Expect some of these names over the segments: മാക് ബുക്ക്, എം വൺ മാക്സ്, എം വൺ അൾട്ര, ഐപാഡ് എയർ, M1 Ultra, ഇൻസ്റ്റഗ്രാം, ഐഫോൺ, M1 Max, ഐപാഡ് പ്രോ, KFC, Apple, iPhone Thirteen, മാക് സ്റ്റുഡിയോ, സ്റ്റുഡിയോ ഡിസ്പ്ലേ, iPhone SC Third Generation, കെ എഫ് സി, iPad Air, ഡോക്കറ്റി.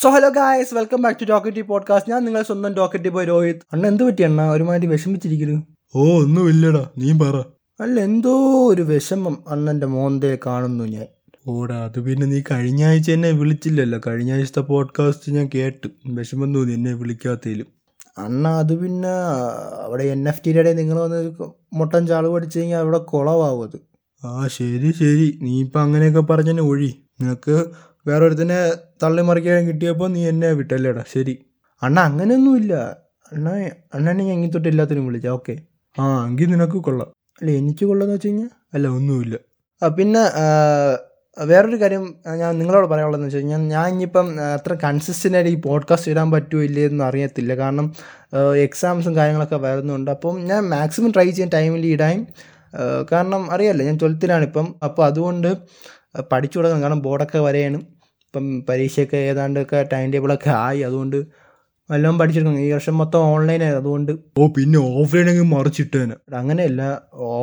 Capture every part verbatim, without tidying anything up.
So hello guys, welcome back to ഡോക്കറ്റി podcast. ഞാൻ നിങ്ങളെ സ്വന്തം ഡോക്കറ്റി ബോയ് രോഹിത്. അണ്ണ എന്ത് പറ്റി അണ്ണ, ഒരുമാതിരി വിഷമിച്ചിരിക്കുന്നു? ഓ ഒന്നുമില്ലടാ, നീ പറ. അല്ല, എന്തോ ഒരു വിഷമം അണ്ണൻ്റെ മോന്തേ കാണുന്നു ഞാൻ. ഓടാ, അത് പിന്നെ നീ കഴിഞ്ഞ ആഴ്ച എന്നെ വിളിച്ചില്ലല്ലോ. കഴിഞ്ഞ ആഴ്ചത്തെ പോഡ്കാസ്റ്റ് ഞാൻ കേട്ടു, വിഷമം തോന്നി എന്നെ വിളിക്കാത്തതിലും. അണ്ണ അത് പിന്നെ അവിടെ എൻ എഫ് ടിയുടെ ഇടയിൽ നിങ്ങൾ വന്ന് മുട്ടൻ ചാള് പഠിച്ചു കഴിഞ്ഞാൽ അവിടെ കുളമാവും അത്. ആ ശരി ശരി, നീ ഇപ്പം അങ്ങനെയൊക്കെ പറഞ്ഞെന്നെ ഒഴി. നിനക്ക് വേറെ ഒരുത്തന്നെ തള്ളിമറിക്കാൻ കിട്ടിയപ്പോൾ നീ എന്നെ വിട്ടല്ലേടാ. ശരി അണ്ണ, അങ്ങനെയൊന്നുമില്ല അണ്ണ. അണ്ണനെ ഞാൻ ഇങ്ങനെ തൊട്ട് എല്ലാത്തിനും വിളിച്ചാൽ ഓക്കെ. ആ എങ്കിൽ നിനക്ക് കൊള്ളാം. അല്ല എനിക്ക് കൊള്ളാന്ന് വെച്ച് കഴിഞ്ഞാൽ അല്ല ഒന്നുമില്ല. പിന്നെ വേറൊരു കാര്യം ഞാൻ നിങ്ങളോട് പറയാനുള്ളതെന്ന് വെച്ച് കഴിഞ്ഞാൽ, ഞാൻ ഇനിയിപ്പം അത്ര കൺസിസ്റ്റൻ്റ് ആയിട്ട് ഈ പോഡ്കാസ്റ്റ് ഇടാൻ പറ്റുമോ ഇല്ലേന്ന് അറിയത്തില്ല. കാരണം എക്സാംസും കാര്യങ്ങളൊക്കെ വരുന്നുണ്ട്. അപ്പം ഞാൻ മാക്സിമം ട്രൈ ചെയ്യാൻ ടൈമിൽ ഇടാൻ. കാരണം അറിയാമല്ലോ ഞാൻ ട്വൽത്തിലാണിപ്പം. അപ്പോൾ അതുകൊണ്ട് പഠിച്ചു തുടങ്ങും. കാരണം ബോർഡൊക്കെ വരെയാണ്, ഇപ്പം പരീക്ഷയൊക്കെ ഏതാണ്ടൊക്കെ ടൈം ടേബിളൊക്കെ ആയി. അതുകൊണ്ട് എല്ലാം പഠിച്ചെടുക്കണം. ഈ വർഷം മൊത്തം ഓൺലൈനായിരുന്നു. അതുകൊണ്ട് ഓ പിന്നെ ഓഫ്ലൈനെങ്കിൽ മറിച്ചിട്ടേനെ. അങ്ങനെയല്ല,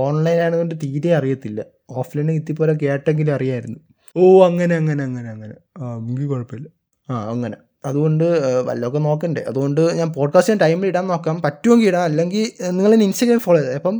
ഓൺലൈനായതുകൊണ്ട് തീരെ അറിയത്തില്ല. ഓഫ്ലൈനിൽ എത്തിപ്പോലെ കേട്ടെങ്കിലും അറിയായിരുന്നു. ഓ അങ്ങനെ അങ്ങനെ അങ്ങനെ അങ്ങനെ ആ എനിക്ക് കുഴപ്പമില്ല. ആ അങ്ങനെ അതുകൊണ്ട് വല്ലതൊക്കെ നോക്കണ്ടേ. അതുകൊണ്ട് ഞാൻ പോഡ്കാസ്റ്റ് ടൈമിൽ ഇടാൻ നോക്കാം, പറ്റുമെങ്കിൽ ഇടാം. അല്ലെങ്കിൽ നിങ്ങൾ ഇൻസ്റ്റഗ്രാം ഫോളോ ചെയ്തേ, അപ്പം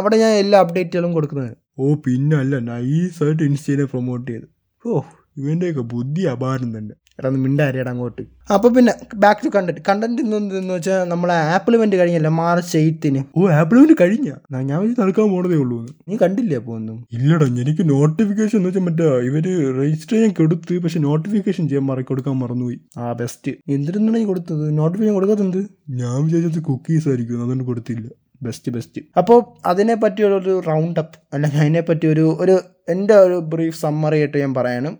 അവിടെ ഞാൻ എല്ലാ അപ്ഡേറ്റുകളും കൊടുക്കുന്നത്. ഓ പിന്നെ അല്ല, നൈസായിട്ട് ഇൻസ്റ്റയിലെ പ്രൊമോട്ട് ചെയ്ത്. ഓ ഇവൻ്റെയൊക്കെ ബുദ്ധി അപാരം തന്നെ. എടാ മിണ്ടാരിടാ അങ്ങോട്ട്. അപ്പോൾ പിന്നെ ബാക്ക് ടു കണ്ടന്റ്. കണ്ടന്റ് എന്ന് വെച്ചാൽ നമ്മളെ ആപ്പിൾ ഇവന്റ് കഴിഞ്ഞല്ലോ, മാർച്ച് എയ്ത്തിന്. ഓ ആപ്പിൾ ഇവന്റ് കഴിഞ്ഞ ഞാൻ വെച്ച് നടക്കാൻ പോണതേ ഉള്ളൂ. നീ കണ്ടില്ലേ അപ്പോൾ ഒന്നും? ഇല്ലടാ, എനിക്ക് നോട്ടിഫിക്കേഷൻ എന്ന് വെച്ചാൽ മറ്റേ ഇവര് രജിസ്റ്റർ ചെയ്യാൻ കൊടുത്ത്, പക്ഷെ നോട്ടിഫിക്കേഷൻ ചെയ്യാൻ മറി കൊടുക്കാൻ മറന്നുപോയി. ആ ബെസ്റ്റ്. എന്തിനാണ് നീ കൊടുത്തത്? നോട്ടിഫിക്കേഷൻ കൊടുക്കാത്ത എന്ത്? ഞാൻ വിചാരിച്ചത് കുക്കീസ് ആയിരിക്കും, അതുകൊണ്ട് കൊടുത്തില്ല. Best best. അപ്പോൾ അതിനെപ്പറ്റി ഒരു റൗണ്ട് അപ്പ്, അല്ലെങ്കിൽ അതിനെപ്പറ്റി ഒരു ഒരു എൻ്റെ ഒരു ബ്രീഫ് സമ്മറി ആയിട്ട് ഞാൻ പറയാണ്.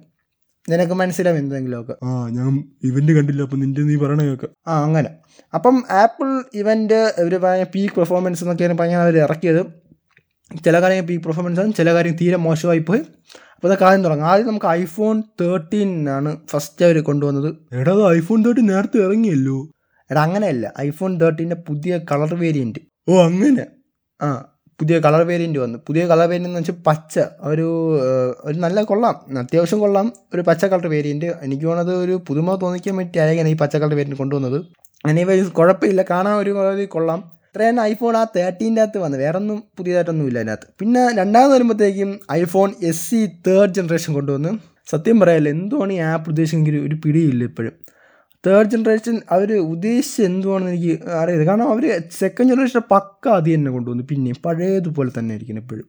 നിനക്ക് മനസ്സിലാവും എന്തെങ്കിലുമൊക്കെ. ആ ഞാൻ ഇവൻ്റ് കണ്ടില്ല, അപ്പം നിൻ്റെ നീ പറയണ കേൾക്കാം. ആ അങ്ങനെ. അപ്പം ആപ്പിൾ ഇവൻ്റ് ഒരു പീക്ക് പെർഫോമൻസ് എന്നൊക്കെയാണ് പറഞ്ഞാൽ അവർ ഇറക്കിയത്. ചില കാര്യം പീക്ക് പെർഫോമൻസ് ആണ്, ചില കാര്യം തീരെ മോശമായി പോയി. അപ്പോൾ അതൊക്കെ ആദ്യം തുടങ്ങും. ആദ്യം നമുക്ക് ഐഫോൺ തേർട്ടീൻ ആണ് ഫസ്റ്റ് അവർ കൊണ്ടുവന്നത്. എടാ ഐഫോൺ തേർട്ടീൻ നേരത്തെ ഇറങ്ങിയല്ലോ. എടാ അങ്ങനെയല്ല, ഐഫോൺ തേർട്ടീൻ്റെ പുതിയ കളർ വേരിയൻറ്റ്. ഓ അങ്ങനെ. ആ പുതിയ കളർ വേരിയൻ്റ് വന്നു. പുതിയ കളർ വേരിയൻ്റ് എന്ന് വെച്ചാൽ പച്ച, ഒരു ഒരു നല്ല കൊള്ളാം, അത്യാവശ്യം കൊള്ളാം ഒരു പച്ച കളർ വേരിയൻറ്റ്. എനിക്ക് തോന്നുന്നത് ഒരു പുതുമ തോന്നിക്കാൻ പറ്റിയായിരിക്കും ഈ പച്ച കളർ വേരിയൻറ്റ് കൊണ്ടുവന്നത്. എനിവേസ് കുഴപ്പമില്ല, കാണാൻ ഒരു കൊള്ളാം. ഇത്രയും ഐഫോൺ ആ തേർട്ടീൻ്റെ അകത്ത് വന്നു, വേറെ ഒന്നും പുതിയതായിട്ടൊന്നും ഇല്ല അതിനകത്ത്. പിന്നെ രണ്ടാമത് വരുമ്പോഴത്തേക്കും ഐഫോൺ S C third generation കൊണ്ടുവന്നു. സത്യം പറയാമല്ലോ, എന്തുമാണ് ഈ ആപ്പ് ഉദ്ദേശിച്ചെങ്കിൽ ഒരു പിടിയില്ല ഇപ്പോഴും. തേർഡ് ജനറേഷൻ അവർ ഉദ്ദേശിച്ചത് എന്തുവാണെന്ന് എനിക്ക് അറിയാം. കാരണം അവർ സെക്കൻഡ് ജനറേഷൻ പക്ക ആദ്യം തന്നെ കൊണ്ടുവന്നു, പിന്നെയും പഴയതുപോലെ തന്നെ ആയിരിക്കണം എപ്പോഴും.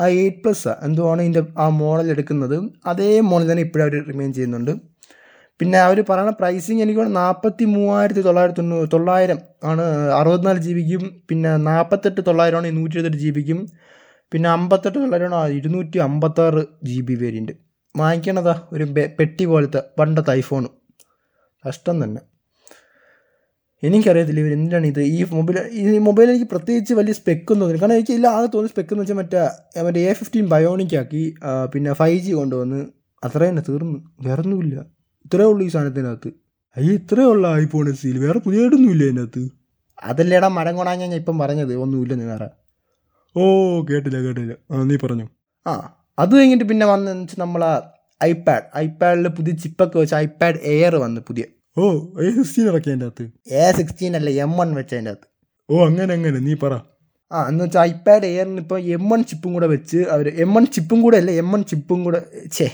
ആ എയ്റ്റ് പ്ലസ് എന്തുവാണ് ഇതിൻ്റെ ആ മോഡൽ എടുക്കുന്നത്, അതേ മോഡൽ തന്നെ ഇപ്പോഴും അവർ റിമെയിൻ ചെയ്യുന്നുണ്ട്. പിന്നെ അവർ പറയുന്ന പ്രൈസിങ് എനിക്ക് നാൽപ്പത്തി മൂവായിരത്തി തൊള്ളായിരത്തി തൊണ്ണൂ തൊള്ളായിരം ആണ് അറുപത്തിനാല് ജി ബിക്കും. പിന്നെ നാൽപ്പത്തെട്ട് തൊള്ളായിരമാണ് നൂറ്റി ഇരുപത്തെട്ട് ജി ബിക്കും. പിന്നെ അമ്പത്തെട്ട് തൊള്ളായിരമാണ് ഇരുന്നൂറ്റി അമ്പത്താറ് ജി ബി വേരിയൻറ്റ്. വാങ്ങിക്കണതാ ഒരു പെട്ടി പോലത്തെ പണ്ടത്തെ ഐഫോൺ. കഷ്ടം തന്നെ. എനിക്കറിയത്തില്ല ഇവർ എന്തിനാണ് ഇത് ഈ മൊബൈൽ ഈ മൊബൈൽ എനിക്ക് പ്രത്യേകിച്ച് വലിയ സ്പെക്കൊന്നും തോന്നില്ല. കാരണം എനിക്ക് എല്ലാ ആകെ തോന്നിയ സ്പെക്കെന്ന് വെച്ചാൽ മറ്റേ മറ്റേ എ ഫിഫ്റ്റീൻ ബയോണിക്കാക്കി, പിന്നെ ഫൈവ് ജി കൊണ്ടുവന്ന്, അത്ര തന്നെ തീർന്നു. വേറെ ഒന്നുമില്ല, ഇത്രയേ ഉള്ളൂ ഈ സാധനത്തിനകത്ത്. അയ്യോ ഇത്രയേ ഉള്ളൂ ഐഫോൺ എസ് സിയിൽ, വേറെ പുതിയതായിട്ടൊന്നും ഇല്ല അതിനകത്ത്. അതല്ലേടാ മരം കൊണാൻ ഞാൻ ഇപ്പം പറഞ്ഞത്, ഒന്നുമില്ലെന്ന് വേറെ. ഓ കേട്ടില്ല കേട്ടില്ല, ആ നീ പറഞ്ഞു. ആ അത് കഴിഞ്ഞിട്ട് പിന്നെ വന്നതെന്ന് വെച്ചാൽ നമ്മളെ ഐപാഡ് ഐപാഡിൽ പുതിയ ചിപ്പൊക്കെ വെച്ച് ഐപാഡ് എയർ വന്ന് പുതിയ. ഓ എ സിക്സ്റ്റീൻ ഇറക്കി അതിൻ്റെ അകത്ത്. എ സിക്സ്റ്റീൻ അല്ല, എം വൺ വെച്ച് അതിൻ്റെ അകത്ത്. ഓ അങ്ങനെ അങ്ങനെ നീ പറ. ആ എന്ന് വെച്ചാൽ ഐപാഡ് എയറിന് ഇപ്പോൾ എം വൺ ചിപ്പും കൂടെ വെച്ച് അവർ എം വൺ ചിപ്പും കൂടെ അല്ല എം വൺ ചിപ്പും കൂടെ ചേ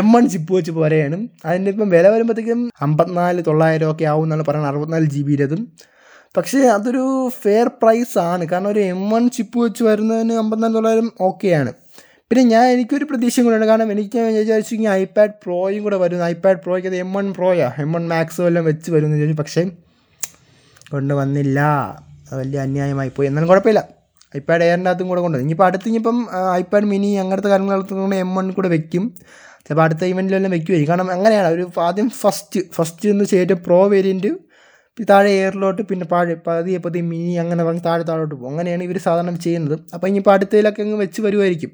എം വൺ ചിപ്പ് വെച്ച് പോരാണ്. അതിൻ്റെ ഇപ്പം വില വരുമ്പോഴത്തേക്കും അമ്പത്തിനാല് തൊള്ളായിരം ഒക്കെ ആവും എന്നാണ് പറയുന്നത്, അറുപത്തിനാല് ജി ബിയുടേതും. പക്ഷേ അതൊരു ഫെയർ പ്രൈസ് ആണ്. കാരണം ഒരു എം വൺ ചിപ്പ് വെച്ച് വരുന്നതിന് അമ്പത്തിനാല് തൊള്ളായിരം ഓക്കെയാണ്. പിന്നെ ഞാൻ എനിക്കൊരു പ്രതീക്ഷയും കൂടെയാണ്. കാരണം എനിക്ക് വിചാരിച്ചു കഴിഞ്ഞാൽ ഐപാഡ് പ്രോയും കൂടെ വരുന്നു. ഐപാഡ് പ്രോയ്ക്ക് അത് എം വൺ പ്രോയാ എം വൺ മാക്സോ എല്ലാം വെച്ച് വരുമെന്ന് വിചാരിച്ചു. പക്ഷേ കൊണ്ട് വന്നില്ല, വലിയ അന്യായമായി പോയി. എന്നാലും കുഴപ്പമില്ല, ഐപാഡ് എയറിൻ്റെ അകത്തും കൂടെ കൊണ്ടുവന്നു. ഇനിയിപ്പോൾ അടുത്ത് ഇനിയിപ്പം ഐപാഡ് മിനി അങ്ങനത്തെ കാര്യങ്ങളകത്തും കൂടെ എം വൺ കൂടെ വെക്കും. ചിലപ്പോൾ അടുത്ത ഇവൻറ്റിലെല്ലാം വെക്കുമായിരിക്കും. കാരണം അങ്ങനെയാണ് ഒരു ആദ്യം ഫസ്റ്റ് ഫസ്റ്റ് എന്ന് വെച്ചാൽ ഏറ്റവും പ്രോ വേരിയൻറ്റ്, താഴെ എയറിലോട്ട്, പിന്നെ പാഴെ പതിയെ പതി മിനി, അങ്ങനെ പറഞ്ഞ് താഴെ താഴോട്ട് പോകും. അങ്ങനെയാണ് ഇവർ സാധാരണ ചെയ്യുന്നത്. അപ്പോൾ ഇനിയിപ്പോൾ അടുത്തതിലൊക്കെ അങ്ങ് വെച്ച് വരുമായിരിക്കും.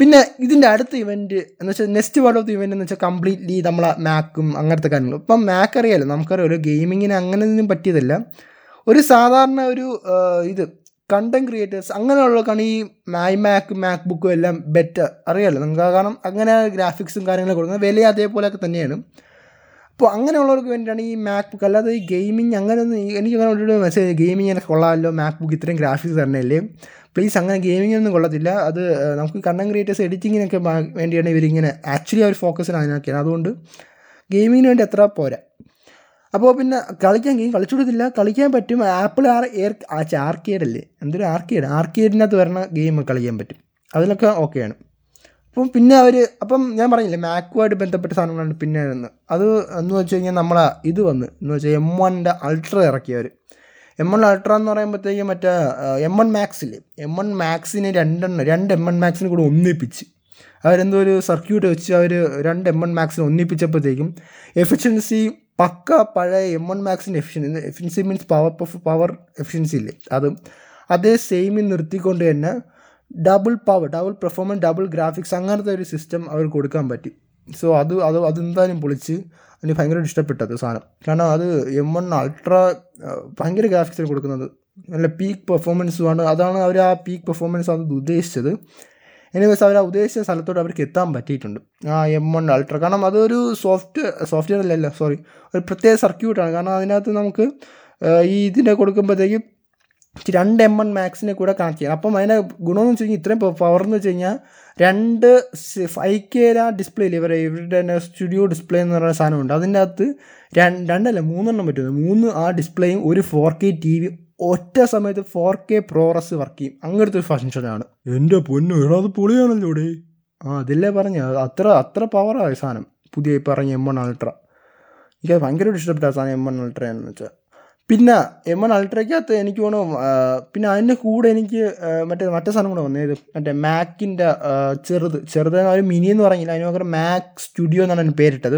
പിന്നെ ഇതിൻ്റെ അടുത്ത ഇവൻറ്റ് എന്ന് വെച്ചാൽ next word of the event എന്ന് വെച്ചാൽ കംപ്ലീറ്റ്ലി നമ്മളെ മാക്കും അങ്ങനത്തെ കാര്യങ്ങളും. ഇപ്പം മാക്ക് അറിയാമല്ലോ, നമുക്കറിയാം ഒരു ഗെയിമിങ്ങിന് അങ്ങനെ ഒന്നും പറ്റിയതല്ല. ഒരു സാധാരണ ഒരു ഇത് കണ്ടന്റ് ക്രിയേറ്റേഴ്സ് അങ്ങനെയുള്ളവർക്കാണ് ഈ മൈ മാക്ക് മാക് ബുക്കും എല്ലാം ബെറ്റർ. അറിയാമല്ലോ നമുക്ക്, കാരണം അങ്ങനെ ഗ്രാഫിക്സും കാര്യങ്ങളും കൊടുക്കുന്നത് വില അതേപോലെയൊക്കെ തന്നെയാണ്. അപ്പോൾ അങ്ങനെയുള്ളവർക്ക് വേണ്ടിയിട്ടാണ് ഈ മാക് ബുക്ക്. അല്ലാതെ ഈ ഗെയിമിങ് അങ്ങനെയൊന്നും എനിക്ക് അങ്ങനെ ഒരു മെസ്സേജ് ഗെയിമിങ് എനിക്ക് കൊള്ളാമല്ലോ, മാക് ബുക്ക് ഇത്രയും ഗ്രാഫിക്സ് തന്നെയല്ലേ, പ്ലീസ് അങ്ങനെ ഗെയിമിങ്ങിനൊന്നും കൊള്ളത്തില്ല. അത് നമുക്ക് കണ്ടന്റ് ക്രിയേറ്റേഴ്സ് എഡിറ്റിങ്ങിനൊക്കെ വേണ്ടിയാണ് ഇവരിങ്ങനെ ആക്ച്വലി അവർ ഫോക്കസിന് അതിനൊക്കെയാണ്. അതുകൊണ്ട് ഗെയിമിങ്ങിന് വേണ്ടി അത്ര പോരാ. അപ്പോൾ പിന്നെ കളിക്കാൻ ഗെയിം കളിച്ചു കൊടുത്തില്ല, കളിക്കാൻ പറ്റും. ആപ്പിൾ ആർ എയർ ആച്ചാ ആർക്കേഡല്ലേ, എന്തൊരു ആർക്കേഡ്, ആർക്കേഡിനകത്ത് വരുന്ന ഗെയിം കളിക്കാൻ പറ്റും, അതിലൊക്കെ ഓക്കെയാണ്. അപ്പം പിന്നെ അവർ അപ്പം ഞാൻ പറഞ്ഞില്ലേ മാക്കുമായിട്ട് ബന്ധപ്പെട്ട സാധനങ്ങളാണ് പിന്നെ വരുന്നത്. അത് എന്ന് വെച്ച് കഴിഞ്ഞാൽ നമ്മളെ ഇത് വന്ന് എന്ന് വെച്ചാൽ എം വണ്ണിൻ്റെ അൾട്ര ഇറക്കിയവർ. എം വൺ അൾട്ര എന്ന് പറയുമ്പോഴത്തേക്കും മറ്റേ എം വൺ മാക്സിൽ എം വൺ മാക്സിന് രണ്ടെണ്ണം രണ്ട് എം വൺ മാക്സിന് കൂടെ ഒന്നിപ്പിച്ച് അവരെന്തോ ഒരു സർക്യൂട്ട് വെച്ച് അവർ രണ്ട് എം വൺ മാക്സിന് ഒന്നിപ്പിച്ചപ്പോഴത്തേക്കും എഫിഷ്യൻസി പക്ക പഴയ എം വൺ മാക്സിൻ്റെ efficiency efficiency means power power efficiency ഇല്ലേ, അതും അതേ സെയിമിൽ നിർത്തിക്കൊണ്ട് തന്നെ double power double performance double graphics അങ്ങനത്തെ ഒരു സിസ്റ്റം അവർ കൊടുക്കാൻ പറ്റി. സോ അത് അത് അതെന്തായാലും പൊളിച്ച് അതിന് ഭയങ്കരമായിട്ട് ഇഷ്ടപ്പെട്ടത് സാധനം. കാരണം അത് എം വൺ അൾട്രാ ഭയങ്കര ഗ്രാഫിക്സാണ് കൊടുക്കുന്നത്, നല്ല പീക്ക് പെർഫോമൻസുമാണ്. അതാണ് അവർ ആ പീക്ക് പെർഫോമൻസ് അത് ഉദ്ദേശിച്ചത്. എനിവേസ് അവർ ആ ഉദ്ദേശിച്ച സ്ഥലത്തോട് അവർക്ക് എത്താൻ പറ്റിയിട്ടുണ്ട് ആ എം വൺ അൾട്രാ. കാരണം അതൊരു സോഫ്റ്റ് സോഫ്റ്റ്വെയർ അല്ലല്ലോ സോറി ഒരു പ്രത്യേക സർക്യൂട്ടാണ്. കാരണം അതിനകത്ത് നമുക്ക് ഈ ഇതിൻ്റെ കൊടുക്കുമ്പോഴത്തേക്കും രണ്ട് എം വൺ മാക്സിനെ കൂടെ കണക്ട് ചെയ്യണം. അപ്പം അതിൻ്റെ ഗുണമെന്ന് വെച്ച് കഴിഞ്ഞാൽ ഇത്രയും പവർ എന്ന് വെച്ച് കഴിഞ്ഞാൽ രണ്ട് ഫൈവ് കെയുടെ ഡിസ്പ്ലേയിൽ ഇവരെ ഇവരുടെ തന്നെ സ്റ്റുഡിയോ ഡിസ്പ്ലേ എന്ന് പറയുന്ന സാധനമുണ്ട്. അതിൻ്റെ അകത്ത് രണ്ടല്ല മൂന്നെണ്ണം പറ്റും. മൂന്ന് ആ ഡിസ്പ്ലേയും ഒരു ഫോർ കെ ടി വി ഒറ്റ സമയത്ത് ഫോർ കെ പ്രോറസ് വർക്ക് ചെയ്യും. അങ്ങനത്തെ ഒരു ഫംഗ്ഷനാണ്. എൻ്റെ പൊന്നു അത് പൊളിയാണല്ലോ ഇവിടെ. ആ അതില്ലേ പറഞ്ഞ അത്ര അത്ര പവറായ സാധനം പുതിയ ഇപ്പോൾ ഇറങ്ങിയ എം വൺ അൾട്ര. എനിക്ക് ഭയങ്കരമായിട്ട് ഇഷ്ടപ്പെട്ട സാധനം എം വൺ അൾട്ര എന്ന് വെച്ചാൽ. പിന്നെ എം വൺ അൾട്രയ്ക്കകത്ത് എനിക്ക് വേണം പിന്നെ അതിൻ്റെ കൂടെ എനിക്ക് മറ്റേ മറ്റേ സാധനം കൂടെ വന്നത് മറ്റേ മാക്കിൻ്റെ ചെറുത് ചെറുത് ഒരു മിനി എന്ന് പറഞ്ഞില്ല, അതിന് പകരം മാക് സ്റ്റുഡിയോ എന്നാണ് അതിന് പേരിട്ടത്.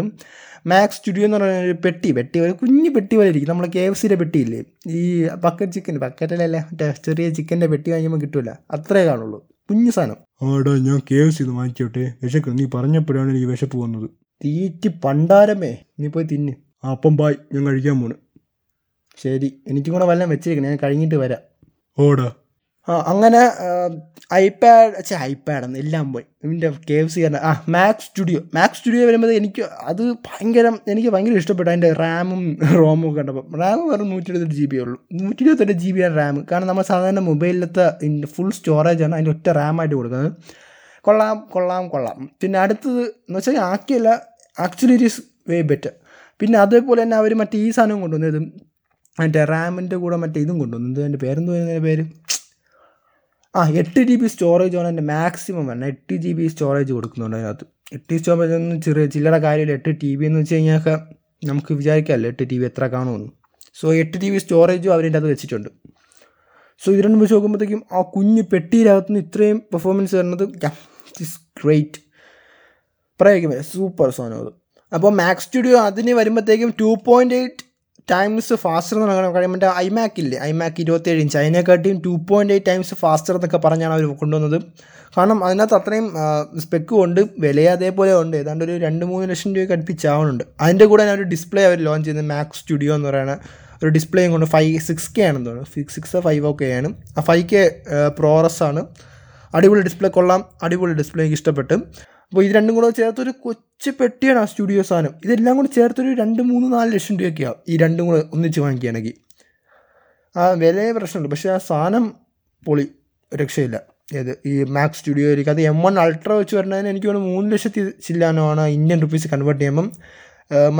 മാക് സ്റ്റുഡിയോ എന്ന് പറഞ്ഞ ഒരു പെട്ടി പെട്ടി ഒരു കുഞ്ഞു പെട്ടി പോലെ ഇരിക്കും. നമ്മൾ കെ എഫ് സിയുടെ പെട്ടിയില്ലേ, ഈ ബക്കറ്റ് ചിക്കൻ ബക്കറ്റിലല്ലേ മറ്റേ ചെറിയ ചിക്കൻ്റെ പെട്ടി വാങ്ങിക്കുമ്പോൾ കിട്ടില്ല, അത്രേ കാണുള്ളൂ, കുഞ്ഞു സാധനം. ആടാ ഞാൻ കെ എഫ് സി ഇത് വാങ്ങിച്ചോട്ടെ, വിശക്ക് നീ പറഞ്ഞപ്പോഴാണ് എനിക്ക് വിശപ്പ് വന്നത്. തീറ്റി പണ്ടാരമേ, നീ പോയി തിന്ന്. ആ അപ്പം ബായ്, ഞാൻ കഴിക്കാൻ പോണ്. ശരി, എനിക്കും കൂടെ വല്ലതും വെച്ചിരിക്കണം, ഞാൻ കഴിഞ്ഞിട്ട് വരാം. ഓടാ. ആ അങ്ങനെ ഐപാഡ് അച്ഛാ ഐപാഡെന്ന് എല്ലാം പോയി ഇതിൻ്റെ കെ എഫ് സി കാരണം. ആ മാക് സ്റ്റുഡിയോ മാക് സ്റ്റുഡിയോ വരുമ്പോൾ എനിക്ക് അത് ഭയങ്കര എനിക്ക് ഭയങ്കര ഇഷ്ടപ്പെട്ടു. അതിൻ്റെ റാമും റോമും ഒക്കെ കണ്ടപ്പോൾ റാം വെറും നൂറ്റി ഇരുപത്തെട്ട് ജി ബി ഉള്ളൂ നൂറ്റി ഇരുപത്തെട്ട് ജി ബിയാണ് റാം. കാരണം നമ്മൾ സാധാരണ മൊബൈലിലത്തെ ഫുൾ സ്റ്റോറേജാണ് അതിൻ്റെ ഒറ്റ റാമായിട്ട് കൊടുക്കുന്നത്. കൊള്ളാം കൊള്ളാം കൊള്ളാം പിന്നെ അടുത്തത് എന്ന് വെച്ചാൽ ആക്കിയല്ല, actually it is way better. പിന്നെ അതേപോലെ തന്നെ അവർ മറ്റേ ഈ സാധനവും കൊണ്ടുവന്നത് മറ്റേ റാമിൻ്റെ കൂടെ മറ്റേ ഇതും കൊണ്ടുവന്നു. ഇത് എൻ്റെ പേരെന്ത് വരുന്നതിൻ്റെ പേര് ആ എട്ട് ജി ബി സ്റ്റോറേജാണ് എൻ്റെ മാക്സിമം വേണം. എട്ട് ജി ബി സ്റ്റോറേജ് കൊടുക്കുന്നുണ്ട് അതിനകത്ത്. എട്ട് സ്റ്റോറേജ് ഒന്നും ചെറിയ ചില്ലറ കാര്യമില്ല. എട്ട് ടി ബി എന്ന് വെച്ച് കഴിഞ്ഞാൽ നമുക്ക് വിചാരിക്കാമല്ലോ എട്ട് ടി ബി എത്ര കാണുമെന്ന്. സോ എട്ട് ജി ബി സ്റ്റോറേജും അവരിൻ്റെ അത് വെച്ചിട്ടുണ്ട്. സോ ഇത് രണ്ടും വെച്ച് നോക്കുമ്പോഴത്തേക്കും ആ കുഞ്ഞ് പെട്ടിയിലകത്ത് നിന്ന് ഇത്രയും പെർഫോമൻസ് വരുന്നത് ഇറ്റ്സ് ഗ്രേറ്റ്, പറയുക സൂപ്പർ സാധനം അത്. അപ്പോൾ മാക് സ്റ്റുഡിയോ അതിന് വരുമ്പോഴത്തേക്കും two point eight times faster എന്ന് പറയുന്നത് കാര്യം മറ്റേ ഐമാക്കില്ലേ ഐമാക്ക് ഇരുപത്തേഴ് ഇഞ്ച് അതിനെക്കാട്ടിയും two point eight times faster എന്നൊക്കെ പറഞ്ഞാണ് അവർ കൊണ്ടുവന്നത്. കാരണം അതിനകത്ത് അത്രയും സ്പെക്കും ഉണ്ട്, വില അതേപോലെ ഉണ്ട്, ഏതാണ്ട് ഒരു രണ്ട് മൂന്ന് ലക്ഷം രൂപയ്ക്ക് അടുപ്പിച്ചാവുന്നുണ്ട്. അതിൻ്റെ കൂടെ തന്നെ ഒരു ഡിസ്പ്ലേ അവർ ലോഞ്ച് ചെയ്യുന്നത് മാക് സ്റ്റുഡിയോ എന്ന് പറയുന്ന ഒരു ഡിസ്പ്ലേയും കൊണ്ട് ഫൈവ് സിക്സ് കെ ആണെന്ന് തോന്നുന്നു, സിക്സ് സിക്സ് ഫൈവ് ഒക്കെ ആണ്. ആ ഫൈവ് കെ പ്രോറസ് ആണ്. അടിപൊളി ഡിസ്പ്ലേ, കൊള്ളാം, അടിപൊളി ഡിസ്പ്ലേ, എനിക്ക് ഇഷ്ടപ്പെട്ടു. അപ്പോൾ ഇത് രണ്ടും കൂടെ ചേർത്തൊരു കൊച്ചു പെട്ടിയാണ് ആ സ്റ്റുഡിയോ സാധനം. ഇതെല്ലാം കൂടെ ചേർത്തൊരു രണ്ട് മൂന്ന് നാല് ലക്ഷം രൂപയൊക്കെ ആവും ഈ രണ്ടും കൂടെ ഒന്നിച്ച് വാങ്ങിക്കുകയാണെങ്കിൽ. ആ വിലയെ പ്രശ്നമുണ്ട്, പക്ഷേ ആ സാധനം പൊളി, രക്ഷയില്ല. ഏത് ഈ മാക് സ്റ്റുഡിയോയിലേക്ക് അത് എം വൺ അൾട്ര വെച്ച് വരുന്നതിന് എനിക്ക് വേണം മൂന്ന് ലക്ഷത്തി ചില്ലാനമാണ് ഇന്ത്യൻ റുപ്പീസ് കൺവേർട്ട് ചെയ്യുമ്പം.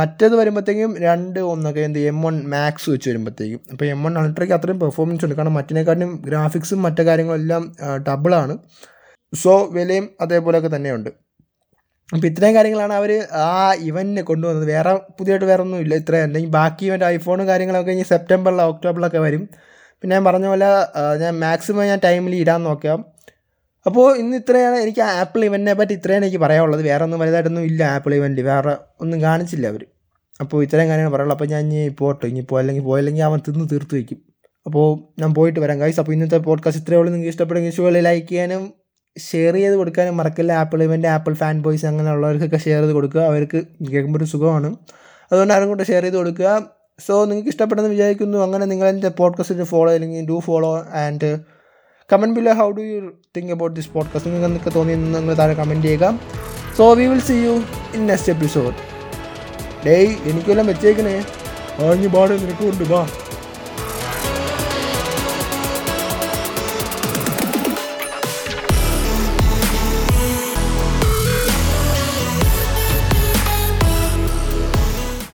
മറ്റേത് വരുമ്പോഴത്തേക്കും രണ്ട് ഒന്നൊക്കെ എന്ത് എം വൺ മാക്സ് വെച്ച് വരുമ്പോഴത്തേക്കും. അപ്പോൾ എം വൺ അൾട്രയ്ക്ക് അത്രയും പെർഫോമൻസ് ഉണ്ട്. കാരണം മറ്റിനെക്കാട്ടിലും ഗ്രാഫിക്സും മറ്റു കാര്യങ്ങളെല്ലാം ഡബിളാണ്. സോ വിലയും അതേപോലെയൊക്കെ തന്നെയുണ്ട്. അപ്പോൾ ഇത്രയും കാര്യങ്ങളാണ് അവർ ആ ഇവൻ്റിനെ കൊണ്ടുവന്നത്. വേറെ പുതിയതായിട്ട് വേറെ ഒന്നും ഇല്ല, ഇത്രയും തന്നെ. ബാക്കി ഇവൻ്റെ ഐഫോണും കാര്യങ്ങളൊക്കെ ഇനി സെപ്റ്റംബറിലോ ഒക്ടോബറിലൊക്കെ വരും. പിന്നെ ഞാൻ പറഞ്ഞ പോലെ ഞാൻ മാക്സിമം ഞാൻ ടൈമിൽ ഇടാൻ നോക്കാം. അപ്പോൾ ഇന്ന് ഇത്രയാണ് എനിക്ക് ആപ്പിൾ ഇവൻ്റിനെ പറ്റി ഇത്രയാണ് എനിക്ക് പറയാനുള്ളത്. വേറെ ഒന്നും വലുതായിട്ടൊന്നും ഇല്ല ആപ്പിൾ ഇവൻ്റിൽ, വേറെ ഒന്നും കാണിച്ചില്ല അവർ. അപ്പോൾ ഇത്രയും കാര്യങ്ങൾ പറയുള്ളൂ. അപ്പോൾ ഞാൻ ഇനി പോട്ടെ, ഇനി പോയില്ലെങ്കിൽ പോയില്ലെങ്കിൽ അവൻ തിന്ന് തീർത്ത് വയ്ക്കും. അപ്പോൾ ഞാൻ പോയിട്ട് വരാം ഗൈസ്. അപ്പോൾ ഇന്നത്തെ പോഡ്കാസ്റ്റ് ഇത്രയേ ഉള്ളൂ. നിങ്ങൾക്ക് ഇഷ്ടപ്പെടുമെങ്കിൽ ഷോയിൽ ലൈക്ക് ചെയ്യാനും ഷെയർ ചെയ്ത് കൊടുക്കാനും മറക്കില്ല. ആപ്പിൾ ഇവൻ്റെ ആപ്പിൾ ഫാൻ ബോയ്സ് അങ്ങനെയുള്ളവർക്കൊക്കെ ഷെയർ ചെയ്ത് കൊടുക്കുക, അവർക്ക് കേൾക്കുമ്പോൾ ഒരു സുഖമാണ്. അതുകൊണ്ട് ആരും കൂടെ ഷെയർ ചെയ്ത് കൊടുക്കുക. സോ നിങ്ങൾക്ക് ഇഷ്ടപ്പെടുന്ന വിചാരിക്കുന്നു. അങ്ങനെ നിങ്ങൾ എൻ്റെ പോഡ്കാസ്റ്റ് ഫോളോ അല്ലെങ്കിൽ do follow and comment below how do you think about this podcast. നിങ്ങൾക്ക് എന്തൊക്കെ തോന്നിയെന്ന് നിങ്ങൾ താഴെ കമൻറ്റ് ചെയ്യുക. So we will see you in next episode. ഡേയ് എനിക്കെല്ലാം വെച്ചേക്കണേ. ആഞ്ഞു പാടെ നിനക്ക് കൊണ്ട് വാ.